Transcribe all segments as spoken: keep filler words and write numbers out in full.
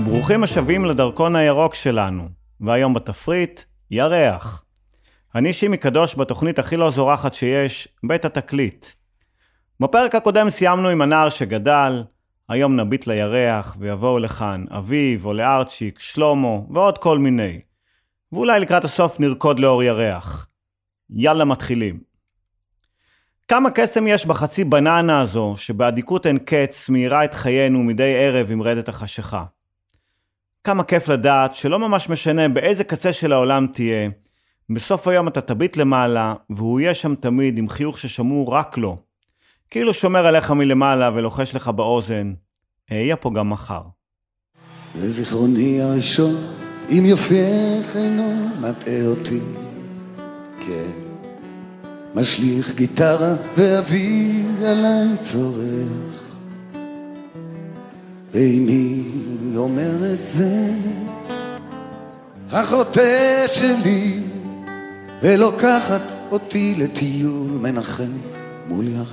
ברוכים השבים לדרכון הירוק שלנו, והיום בתפריט, ירח. אני שימי קדוש בתוכנית הכי לא זורחת שיש, בית התקליט. בפרק הקודם סיימנו עם הנער שגדל, היום נביט לירח ויבואו לכאן אביב או לארצ'יק, שלמה ועוד כל מיני. ואולי לקראת הסוף נרקוד לאור ירח. יאללה מתחילים. כמה קסם יש בחצי בננה הזו שבעדיקות אין קץ מהירה את חיינו מדי ערב עם רדת החשיכה. כמה כיף לדעת שלא ממש משנה באיזה קצה של העולם תהיה, בסוף היום אתה תביט למעלה והוא יהיה שם תמיד עם חיוך ששמור רק לו, כאילו שומר עליך מלמעלה ולוחש לך באוזן, אהיה פה גם מחר. וזיכרוני הראשון, אם יופייך אינו מטעה אותי, כן, משליך גיטרה ואוויר עליי צורך. ואימי אומר את זה, אחותה שלי, ולוקחת אותי לטיול מנחם מול ירח.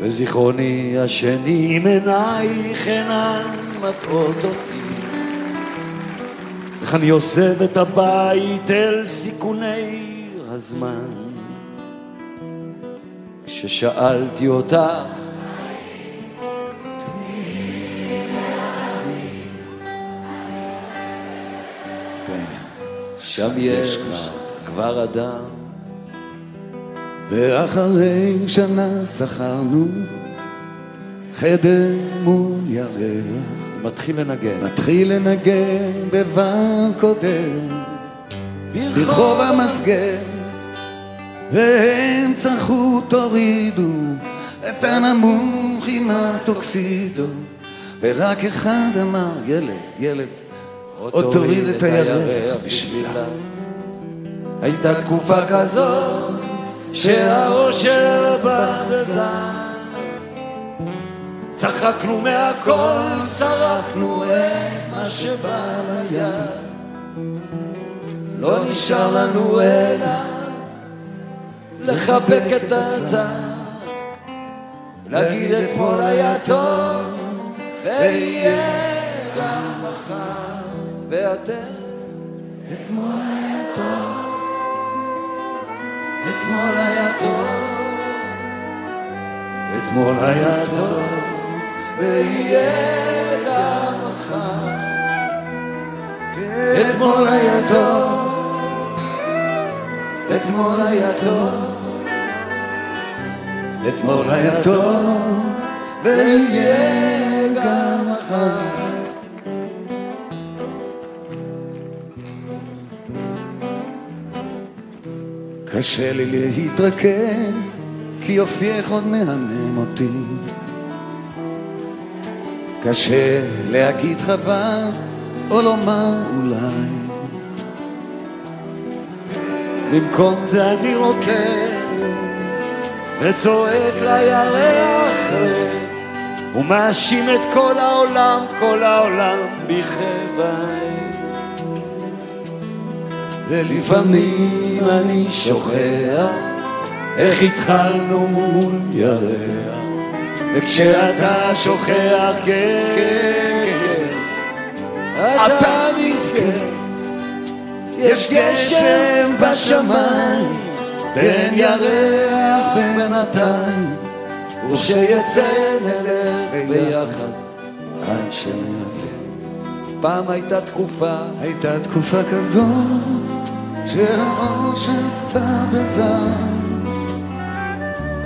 וזיכרוני השני, עינייך אינן מטעות אותי, איך אני עוזב את הבית אל סיכוני הזמן. כששאלתי אותה שם יש כבר אדם, ואחרי שנה שכרנו חדר מול ירח. מתחיל לנגן, מתחיל לנגן בבב קודם ברחוב המסגר, והם צרכו תורידו את הנמוך עם הטוקסידו, ורק אחד אמר ילד, ילד עוד תוריד את הירח בשבילה. הייתה תקופה כזאת שהאושר בא בזן, צחקנו מהכל, שרפנו את מה שבא ליד, לא נשאר לנו אלא לחבק את הצד, להגיד אתמול היה טוב ויהיה גם מחר. ואתם אתמול היה טוב, אתמול היה טוב, אתמול היה טוב ויהיה גם מחר. אתמול היה טוב, אתמול היה טוב, אתמול היה טוב ויהיה גם מחר. קשה לי להתרכז, כי יופייך עוד מהמם אותי, קשה להגיד חבל, או לומר אולי, במקום זה אני רוקד וצועק לירח, ומאשים את כל העולם, כל העולם בחבאי. ולפעמים אני שוכח איך התחלנו מול ירח, וכשאתה שוכח, כן, אתה מסכן, יש גשם בשמיים, בין ירח בינתיים, ושיצא נלך ביחד עד שנראה. פעם הייתה תקופה, הייתה תקופה כזאת שהאושר בא בזן,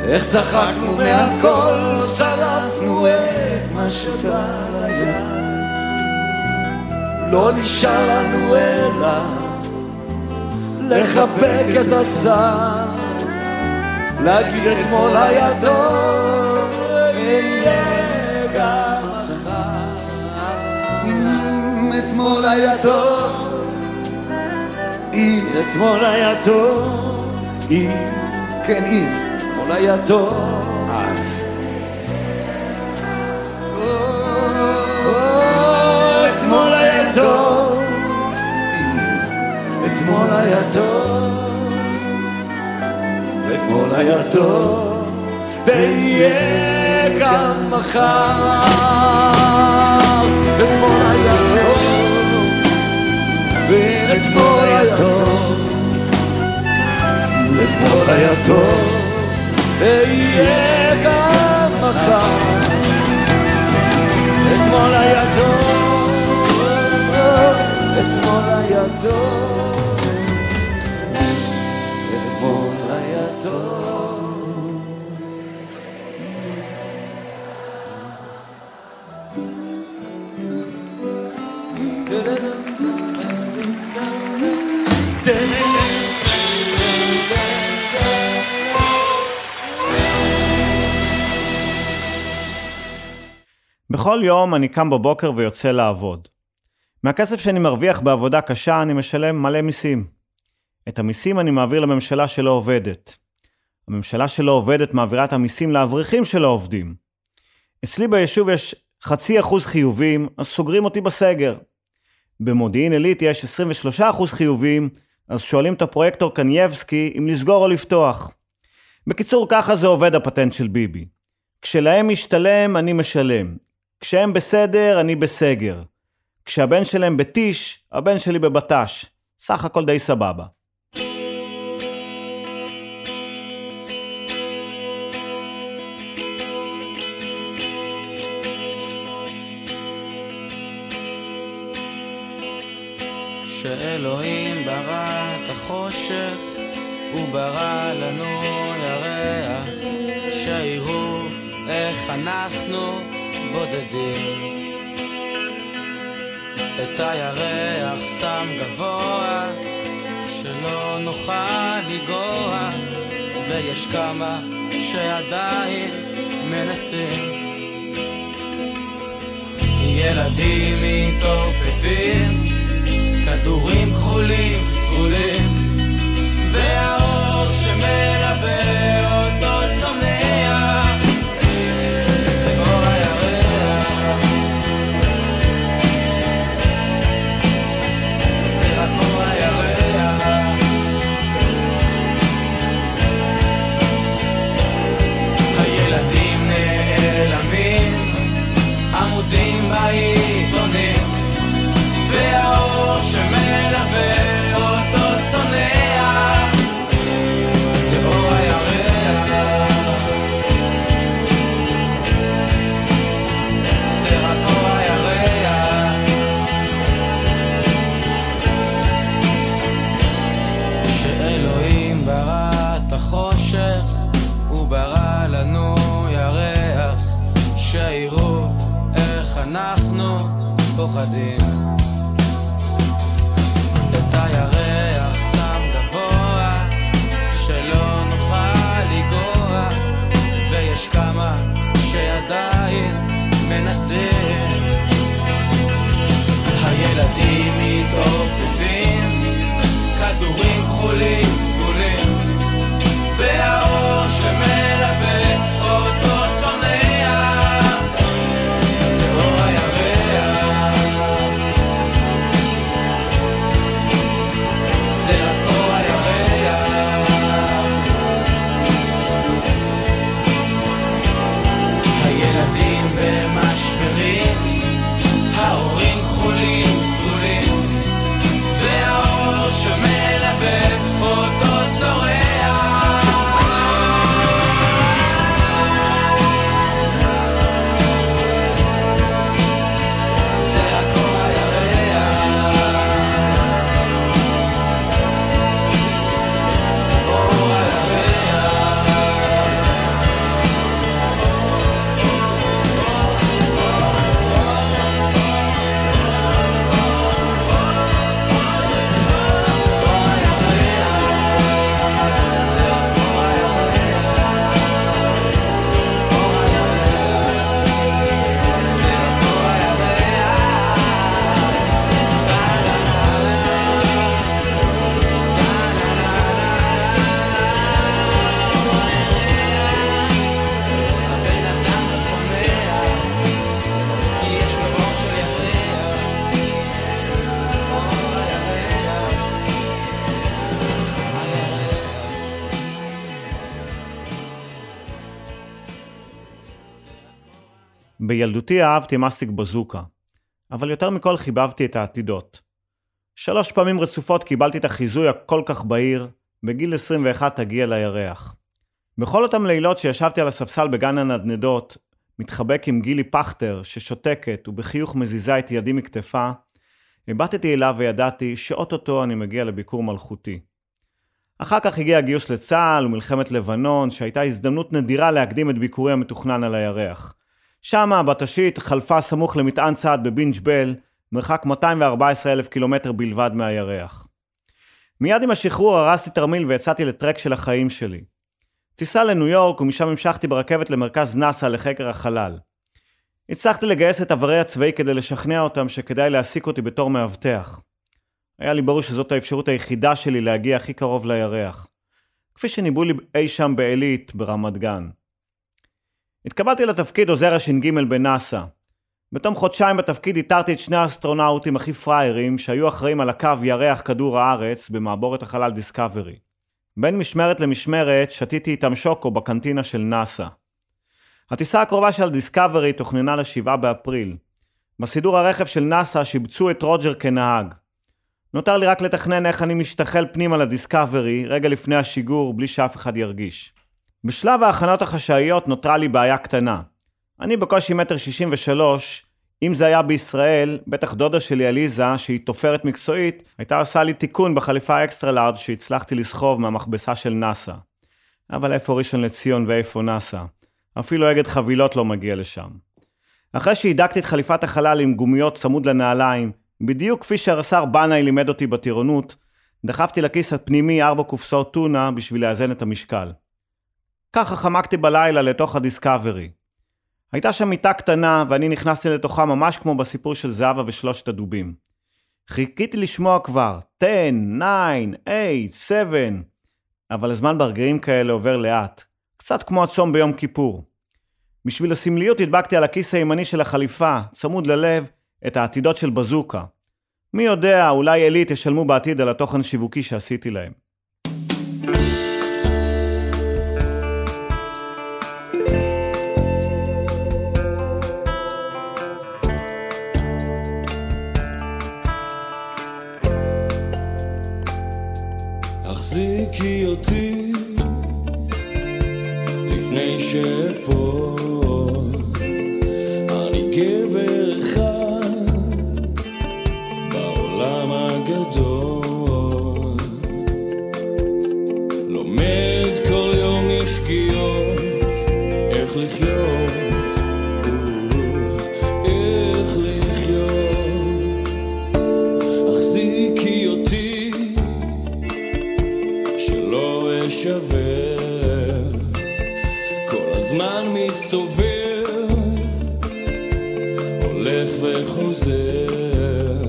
איך צחקנו מהכל, שרפנו את מה שבא ליד, לא נשאר לנו אלא לחבק את הצער, להגיד אתמול היה טוב ויהיה גם מחר. אתמול היה טוב, אם אתמול היה טוב, אם, כן אם, אתמול היה טוב, אז אתמול היה טוב, אתמול היה טוב, אתמול היה טוב, ויהיה גם מחר. אתמול היה טוב, ואתמול היה טוב, אתמול היה טוב, ויהיה גם מחר. אתמול היה טוב, אתמול היה טוב, אתמול היה טוב. בכל יום אני קם בבוקר ויוצא לעבוד. מהכסף שאני מרוויח בעבודה קשה אני משלם מלא מיסים. את המיסים אני מעביר לממשלה שלא עובדת. הממשלה שלא עובדת מעבירה את המיסים לאברכים שלא עובדים. אצלי ביישוב יש חצי אחוז חיובים, אז סוגרים אותי בסגר. במודיעין עילית יש עשרים ושלושה אחוז חיובים, אז שואלים את הפרויקטור קנייבסקי אם לסגור או לפתוח. בקיצור, ככה זה עובד הפטנט של ביבי. כשלהם משתלם אני משלם. כשהם בסדר אני בסגר. כשהבן שלהם בטיש, הבן שלי בבטש. סך הכל די סבבה. שאלוהים ברא את החושך, הוא ברא לנו ירח, שיראו איך אנחנו בודדים. את הירח שם גבוה, שלא נוכל לגוע, ויש כמה שעדיין מנסים. ילדים מתעופפים, כדורים כחולים סגולים, והאור שמלווה אותו צונח, זה אור הירח, זה רק אור הירח. הילדים נעלמים, עמודים בעיתונים, והאור שמלווה אותו צונח, זה אור הירח, זה רק אור הירח. שאלוהים ברא את החושך, הוא ברא לנו ירח, שיראו איך אנחנו פוחדים. הירח שם גבוה, שלא נוכל לגוע, ויש כמה שעדיין מנסים. הילדים מתעופפים, כדורים כחולים סגולים, והאור שמלווה אותו צונח, זה אור הירח, בילדותי אהבתי מסטיק בזוקה, אבל יותר מכל חיבבתי את העתידות. שלוש פעמים רצופות קיבלתי את החיזוי הכל כך בהיר, בגיל עשרים ואחת תגיע לירח. בכל אותם לילות שישבתי על הספסל בגן הנדנדות, מתחבק עם גילי פחטר ששותקת ובחיוך מזיזה את ידי מכתפה, הבטתי אליו וידעתי שאוטוטו אני מגיע לביקור מלכותי. אחר כך הגיע הגיוס לצה"ל ומלחמת לבנון, שהייתה הזדמנות נדירה להקדים את ביקורי המתוכנן על הירח. שם הבטשית חלפה סמוך למטען צעד בבינג' בל, מרחק מאתיים וארבע עשרה אלף קילומטר בלבד מהירח. מיד עם השחרור הרסתי תרמיל ויצאתי לטרק של החיים שלי. טיסה לניו יורק ומשם המשכתי ברכבת למרכז נאסא לחקר החלל. הצלחתי לגייס את עברי הצבאי כדי לשכנע אותם שכדאי להעסיק אותי בתור מאבטח. היה לי ברור שזאת האפשרות היחידה שלי להגיע הכי קרוב לירח, כפי שניבאו לי אי שם בעילית ברמת גן. התקבלתי לתפקיד עוזר הש"ג בנאסא. בתום חודשיים בתפקיד איתרתי את שני האסטרונאוטים הכי פריירים שהיו אחראים על הקו ירח כדור הארץ במעבורת החלל דיסקאברי. בין משמרת למשמרת שתיתי איתם שוקו בקנטינה של נאסא. הטיסה הקרובה של דיסקאברי תוכננה לשבעה באפריל. בסידור הרכב של נאסא שיבצו את רוג'ר כנהג. נותר לי רק לתכנן איך אני משתחל פנימה לדיסקאברי רגע לפני השיגור בלי שאף אחד ירגיש. בשלב ההכנות החשאיות נותרה לי בעיה קטנה. אני בקושי מטר שישים ושלוש, אם זה היה בישראל, בטח דודה שלי אליזה, שהיא תופרת מקצועית, הייתה עושה לי תיקון בחליפה אקסטרה לארד שהצלחתי לסחוב מהמכבסה של נאסא. אבל איפה ראשון לציון ואיפה נאסא? אפילו אגד חבילות לא מגיע לשם. אחרי שהידקתי את חליפת החלל עם גומיות צמוד לנעליים, בדיוק כפי שהרס"ר בנאי לימד אותי בטירונות, דחפתי לכיס הפנימי ארבע קופסאות טונה בשביל לאזן את המשקל. ככה חמקתי בלילה לתוך הדיסקאברי. הייתה שם מיטה קטנה ואני נכנסתי לתוכה ממש כמו בסיפור של זהבה ושלושת הדובים. חיכיתי לשמוע כבר, עשר, תשע, שמונה, אבל הזמן ברגעים כאלה עובר לאט, קצת כמו הצום ביום כיפור. בשביל הסמליות הדבקתי על הכיס הימני של החליפה, צמוד ללב, את העתידות של בזוקה. מי יודע, אולי אלית ישלמו בעתיד על התוכן שיווקי שעשיתי להם. החזיקי אותי לפני שפה אני גבר אחד בעולם הגדול, לומד כל יום משגיאות איך לחיות, איך לחיות. החזיקי אותי שלא אשבר, כל הזמן מסתובב, הולך וחוזר,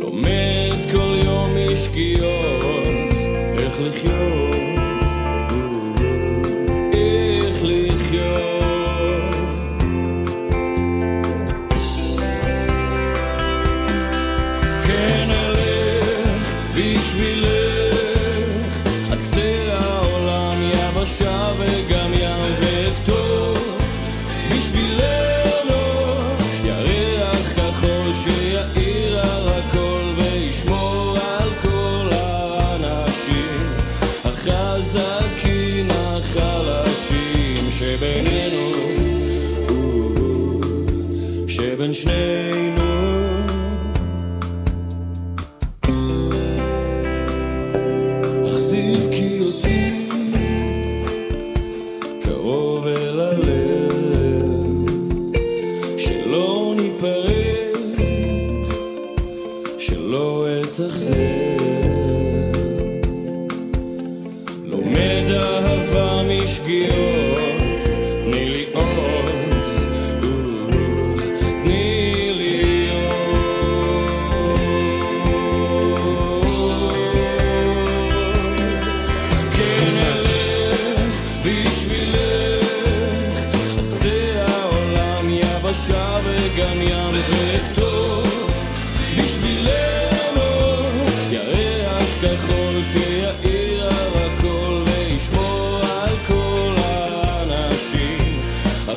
לומד כל יום משגיאות איך לחיות, איך לחיות.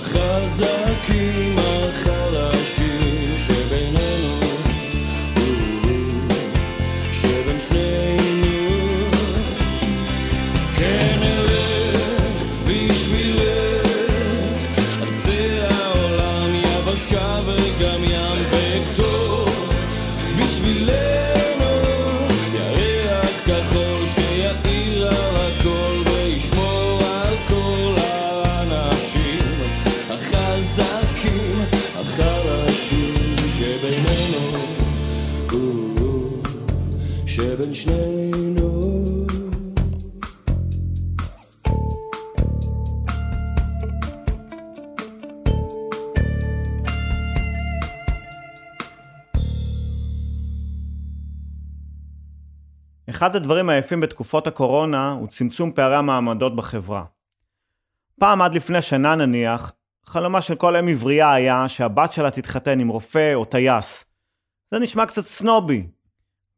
אחר שבין שנינו אחד הדברים היפים בתקופות הקורונה הוא צמצום פערי המעמדות בחברה. פעם עד לפני שנה נניח, חלומה של כל אם עברייה היה שהבת שלה תתחתן עם רופא או טייס. זה נשמע קצת סנובי.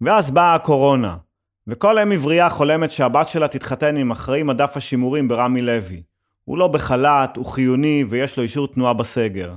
ואז באה הקורונה, וכל אם עברייה חולמת שהבת שלה תתחתן עם אחראי מדף השימורים ברמי לוי. הוא לא בחל"ת, הוא חיוני ויש לו אישור תנועה בסגר.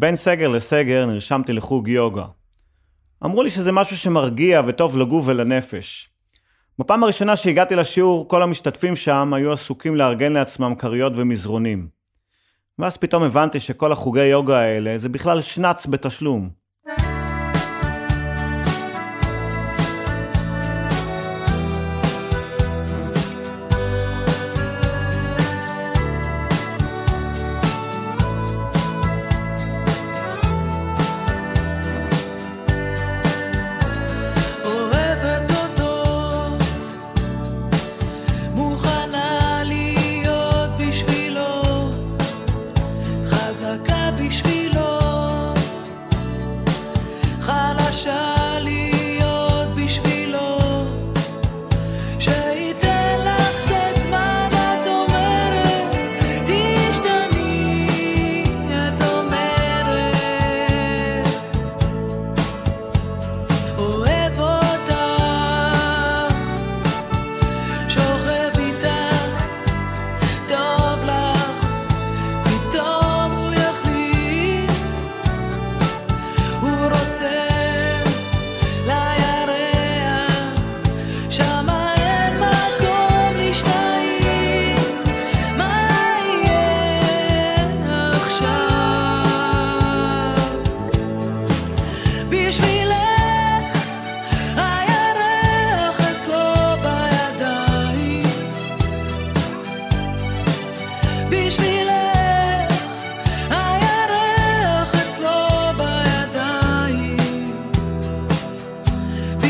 בין סגר לסגר נרשמתי לחוג יוגה. אמרו לי שזה משהו שמרגיע וטוב לגוף ולנפש. בפעם הראשונה שהגעתי לשיעור, כל המשתתפים שם היו עסוקים לארגן לעצמם קריות ומזרונים. ואז פתאום הבנתי שכל החוגי יוגה האלה זה בכלל שנץ בתשלום.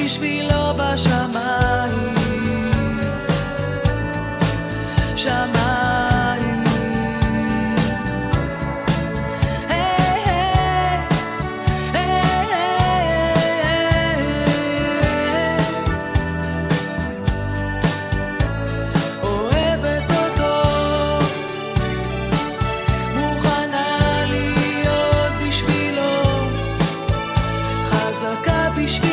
בשבילו בשמיים, שמיים. היי היי היי היי, אוהבת אותו, מוכנה להיות בשבילו, חזקה בשבילו,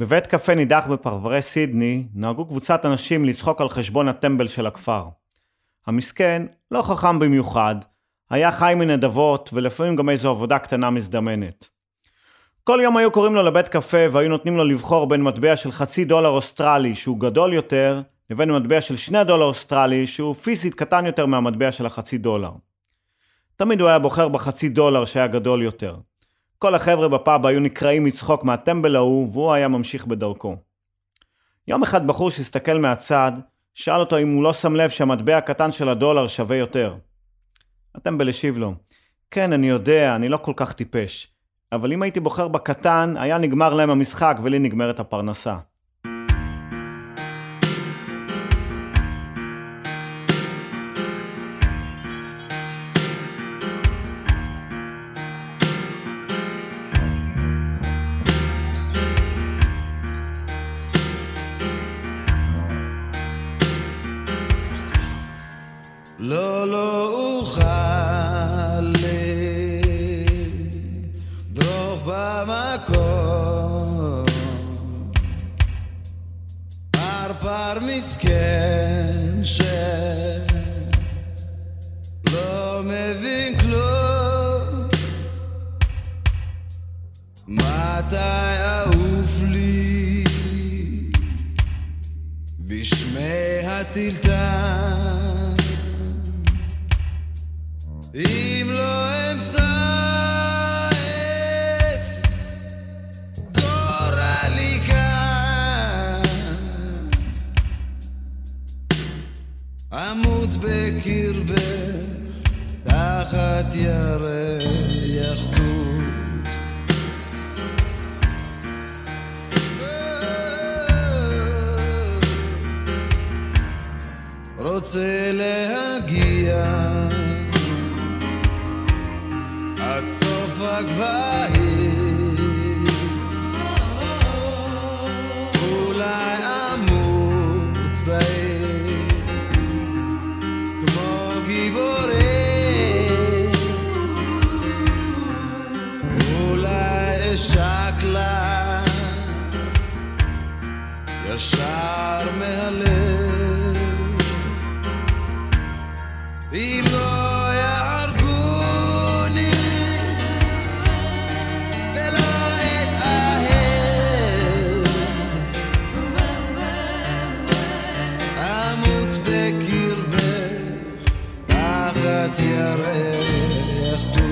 בבית קפה נידח בפרברי סידני נהגו קבוצת אנשים לצחוק על חשבון הטמבל של הכפר. המסכן, לא חכם במיוחד, היה חי מנדבות ולפעמים גם איזו עבודה קטנה מזדמנת. כל יום היו קוראים לו לבית קפה והיו נותנים לו לבחור בין מטבע של חצי דולר אוסטרלי שהוא גדול יותר, לבין מטבע של שני דולר אוסטרלי שהוא פיסית קטן יותר מהמטבע של החצי דולר. תמיד הוא היה בוחר בחצי דולר שהיה גדול יותר. כל החבר'ה בפאב היו נקראים לצחוק מהטמבל ההוא, והוא היה ממשיך בדרכו. יום אחד בחור שהסתכל מהצד, שאל אותו אם הוא לא שם לב שהמטבע הקטן של הדולר שווה יותר. הטמבל השיב לו, כן, אני יודע, אני לא כל כך טיפש, אבל אם הייתי בוחר בקטן, היה נגמר להם המשחק ולי נגמרת הפרנסה. רוצה להגיע עד סוף הגבהים, אולי אמור צעיר כמו גיבורים, אולי שקלה ישר מהלב, אם לא יהרגוני ולא אתאהב, אמות בקרבך תחת ירח דוד.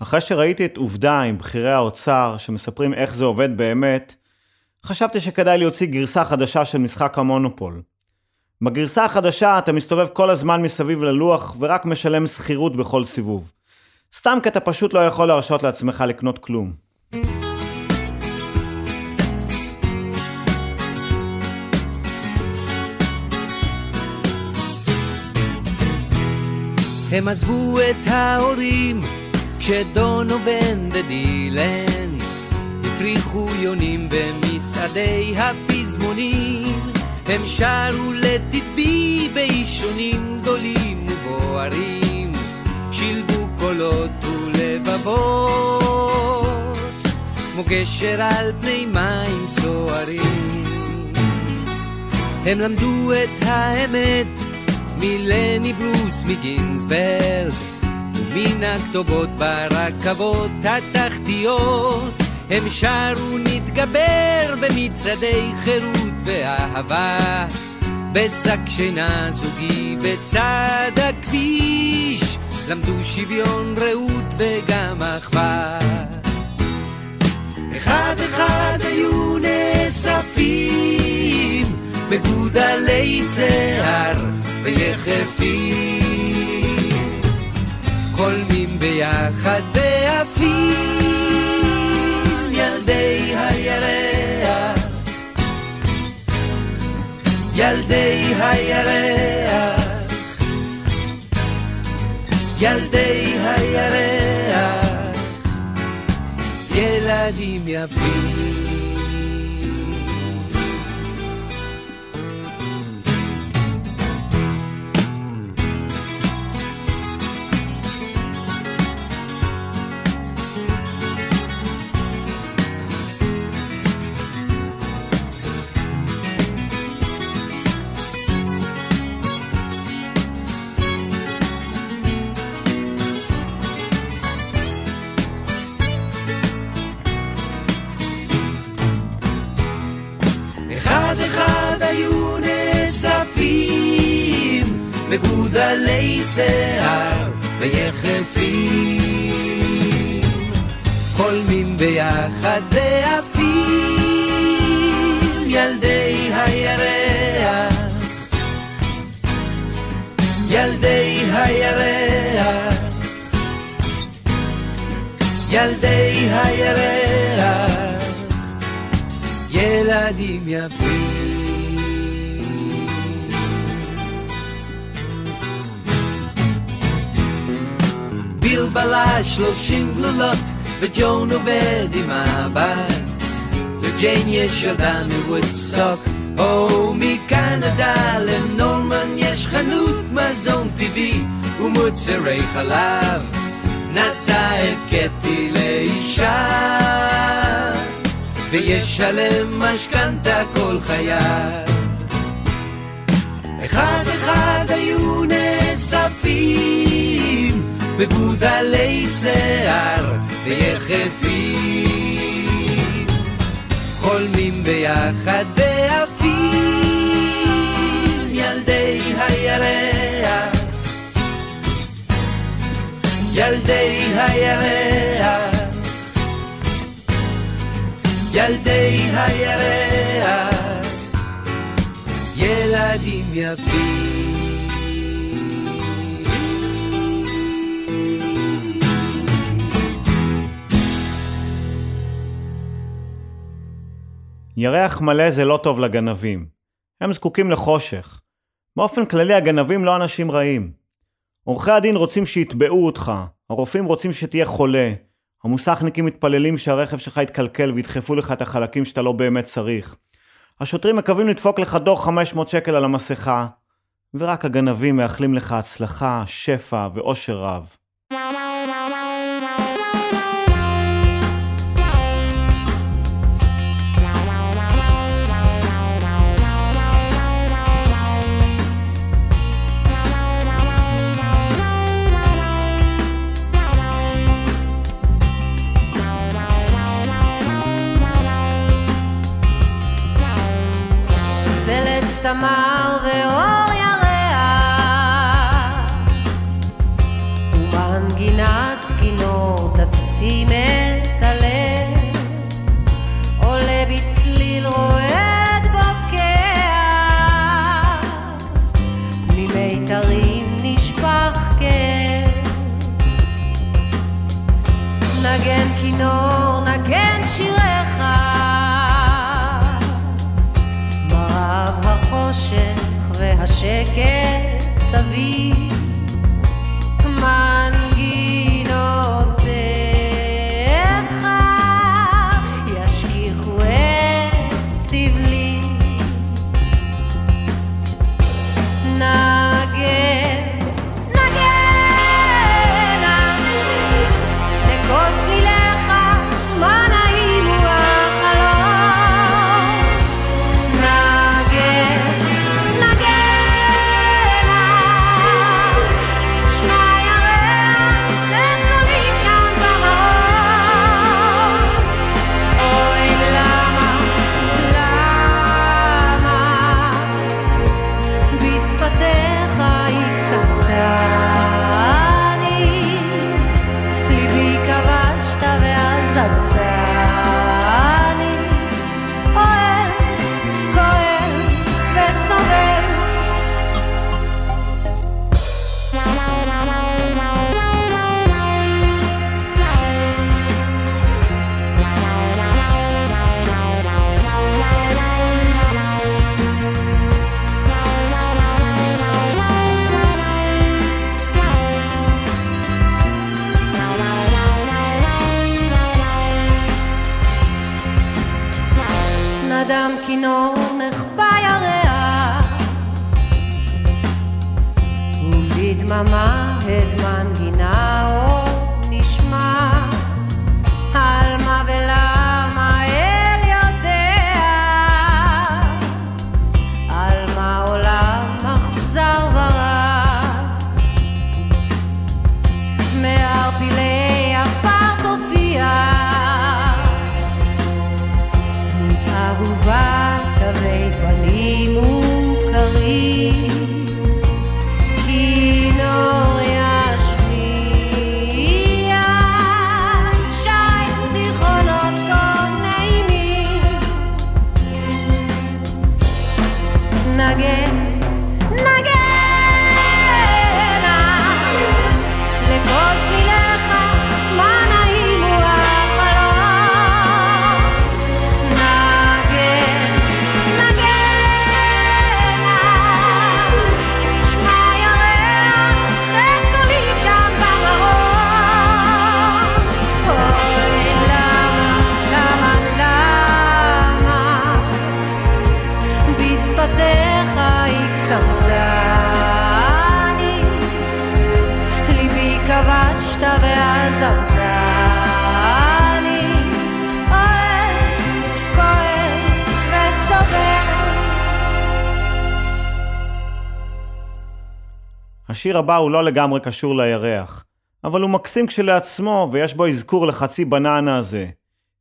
אחרי שראיתי את עובדה עם בחירי האוצר שמספרים איך זה עובד באמת, חשבתי שכדאי להוציא גרסה חדשה של משחק המונופול. בגרסה החדשה אתה מסתובב כל הזמן מסביב ללוח ורק משלם שכירות בכל סיבוב. סתם כי אתה פשוט לא יכול להרשות לעצמך לקנות כלום. הם עזבו את ההורים כשדונו בן ודילן הפריחו יונים במצעדי הפזמונים, הם שרו לתדבי באישונים גדולים ובוערים, שילבו קולות ולבבות כמו גשר על פני מים סוערים. הם למדו את האמת מלני ברוס מגינסברג מן הכתובות ברכבות התחתיות, הם שרו נתגבר במצעדי חירות ואהבה בשק שינה זוגי בצד הכביש, למדו שוויון רעות וגם אחווה. אחד אחד היו נאספים מגודלי שיער ויחפים, חולמים ביחד ואפים ילדי הירח, ילדי הירח, ילדי הירח, ילדים יפים. מגודלי שיער ויחפים, חולמים ביחד ואפים ילדי הירח, ילדי הירח, ילדי הירח, ילדים יפים. בלבלה שלושים גלולות וג'ון עובד עם הבת, לג'יין יש ילדה מוודסטוק או מקנדה, לנורמן יש חנות מזון טבעי ומוצרי חלב, נשא את קטי לאישה, וישלם משכנתה כל חייו. אחד אחד היו נאספים בגודלי שיער ויחפים, חולמים ביחד ועפים ילדי הירח, ילדי הירח, ילדי הירח, ילדים יפים. ירח מלא זה לא טוב לגנבים. הם זקוקים לחושך. באופן כללי הגנבים לא אנשים רעים. עורכי הדין רוצים שיתבעו אותך. הרופאים רוצים שתהיה חולה. המוסכניקים מתפללים שהרכב שלך יתקלקל וידחפו לך את החלקים שאתה לא באמת צריך. השוטרים מקווים לדפוק לך דוח חמש מאות שקל על המסכה, ורק הגנבים מאחלים לך הצלחה, שפע ואושר רב. תמר ואור ירח ובנגינת כינור תקסים את הלב, עולה בצליל רועד בוקע, ממיתרים נשפך קר, נגן כינור נגן שירך, החושך והשקט סביב מנגינותיך ישכיחו את סבלי, נגן נגנה לקוץ לילך מה נעים הוא החלום, נגן אדם כינור נחבא ירח ובדממה הדמן הנה עוד נשמע, על מה ולמה אל יודע, על מה עולם אכזר ורע, מהרפילי עפר תופיע אהובה, תווי פנים מוכרים, כינור ישמי. הלכת ועזרת אני אוהב, כואב וסובל. השיר הבא הוא לא לגמרי קשור לירח, אבל הוא מקסים כשלעצמו ויש בו אזכור לחצי בננה הזה.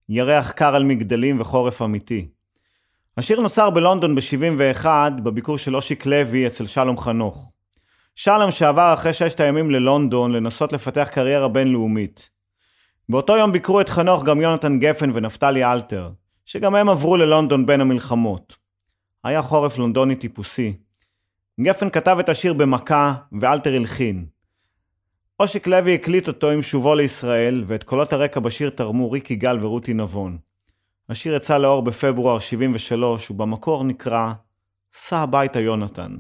ירח קר על מגדלים וחורף אמיתי. השיר נוצר בלונדון ב-שבעים ואחת בביקור של אושי קלוי אצל שלום חנוך. שלום שעבר אחרי ששת הימים ללונדון לנסות לפתח קריירה בינלאומית. באותו יום ביקרו את חנוך גם יונתן גפן ונפתלי אלתר, שגם הם עברו ללונדון בין המלחמות. היה חורף לונדוני טיפוסי. גפן כתב את השיר במכה ואלתר הלחין. אושי קלוי הקליט אותו עם שובו לישראל, ואת קולות הרקע בשיר תרמו ריקי גל ורותי נבון. השיר יצא לאור בפברואר שבעים ושלוש, ובמקור נקרא "סע הביתה יונתן".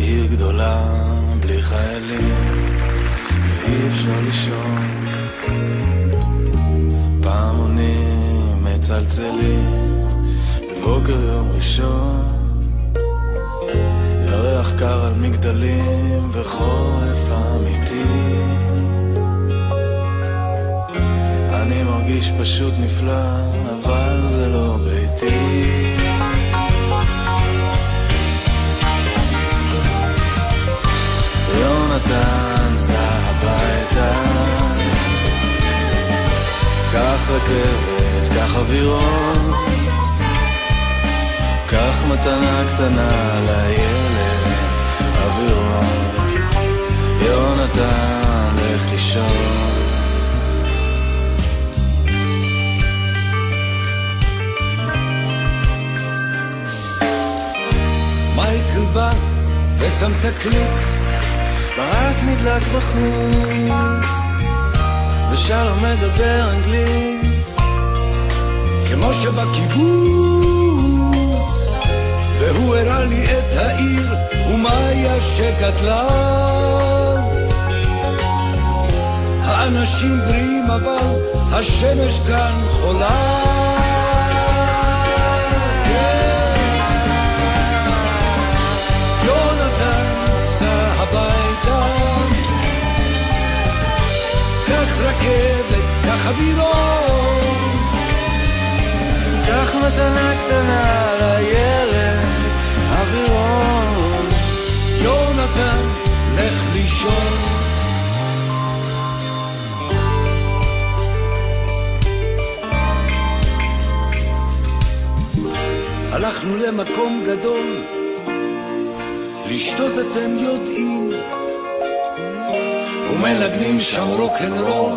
עיר גדולה בלי חיילים, ואי אפשר לישון, פעמונים מצלצלים בוקר יום ראשון, ירח קר על מגדלים וחורף אמיתי. אני מרגיש פשוט נפלא, אבל זה לא ביתי. יונתן סע הביתה, קח רכבת, קח אווירון, קח מתנה קטנה לילד אווירון. יונתן לך לישון. מייקל בא ושם תקליט, ברק נדלק בחוץ, ושלום מדבר אנגלית כמו שבקיבוץ. והוא הראה לי את העיר ומאיה שגדלה, האנשים בריאים אבל השמש כאן חולה. יונתן סע הביתה, קח רכבת, קח אווירון, קח מתנה קטנה לילד אווירון. יונתן לך לישון. הלכנו למקום גדול לשתות, אתם יודעים, ומנגנים שם רוק אנד רול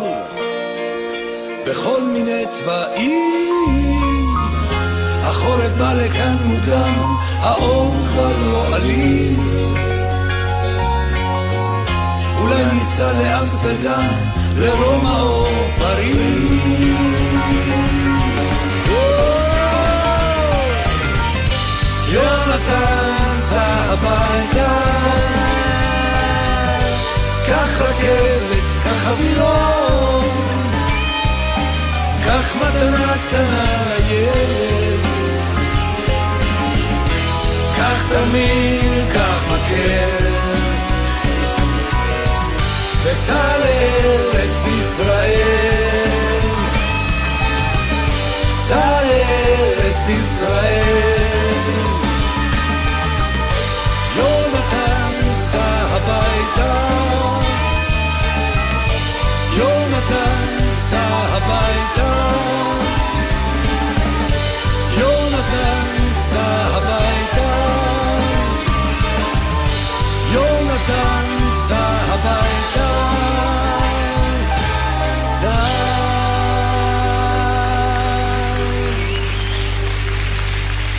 בכל מיני צבעים. החורף בא לכאן מודם, האור כבר לא עליז, אולי ניסע לאמסטרדם, לרומא או פריז. יונתן סע הביתה, קח רכבת, קח אווירון, קח מתנה קטנה לילד, קח תמיר, קח מקל, וסע לארץ ישראל, סע לארץ ישראל. יונתן סע הביתה, יונתן סע הביתה, יונתן סע הביתה, יונתן סע הביתה, סע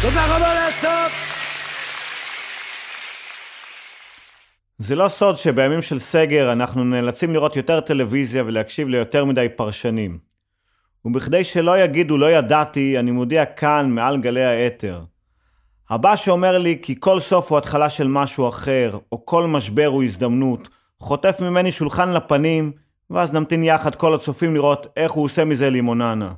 תודה רבה לאסף. זה לא סוד שבימים של סגר אנחנו נאלצים לראות יותר טלוויזיה ולהקשיב ליותר מדי פרשנים, ובכדי שלא יגידו לא ידעתי אני מודיע כאן מעל גלי האתר, הבא שאומר לי כי כל סוף הוא התחלה של משהו אחר, או כל משבר הוא הזדמנות, חוטף ממני שולחן לפנים ואז נמתין יחד כל הצופים לראות איך הוא עושה מזה לימוננה.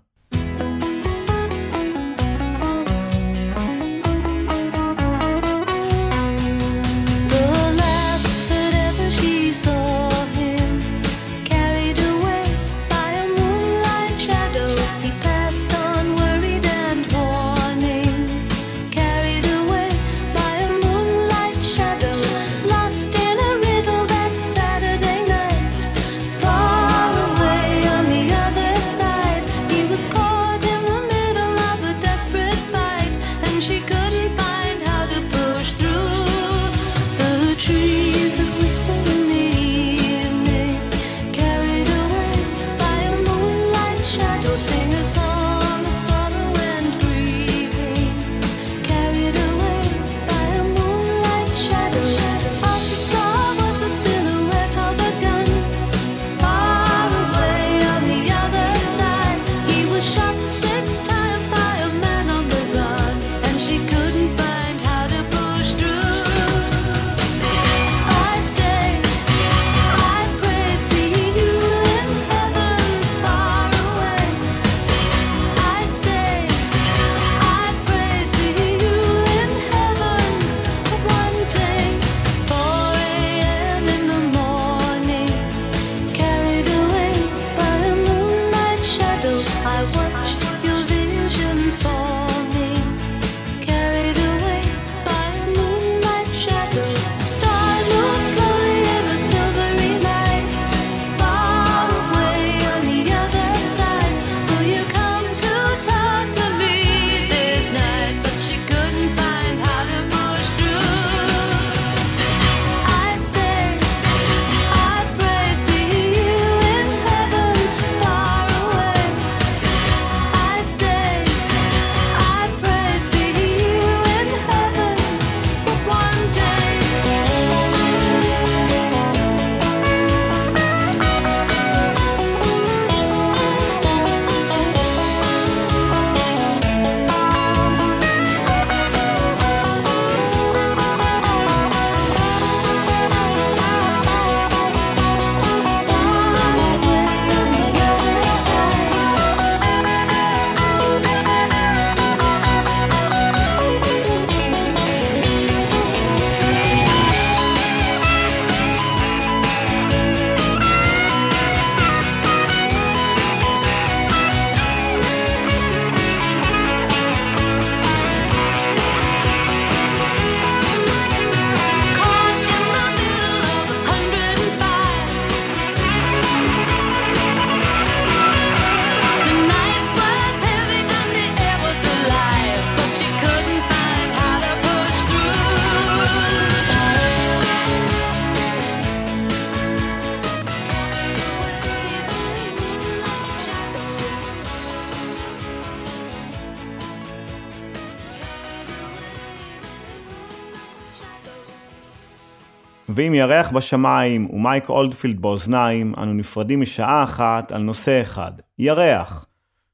ועם ירח בשמיים ומייק אולדפילד באוזניים, אנו נפרדים משעה אחת על נושא אחד, ירח.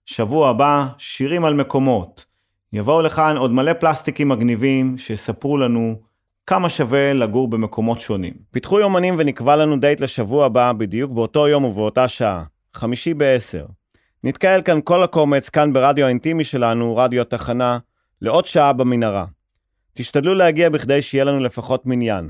שבוע הבא, שירים על מקומות. יבואו לכאן עוד מלא פלסטיקים מגניבים שיספרו לנו כמה שווה לגור במקומות שונים. פיתחו יומנים ונקבע לנו דייט לשבוע הבא בדיוק באותו יום ובאותה שעה, חמישי בעשר. נתקהל כאן כל הקומץ, כאן ברדיו האינטימי שלנו, רדיו התחנה, לעוד שעה במנהרה. תשתדלו להגיע בכדי שיהיה לנו לפחות מניין.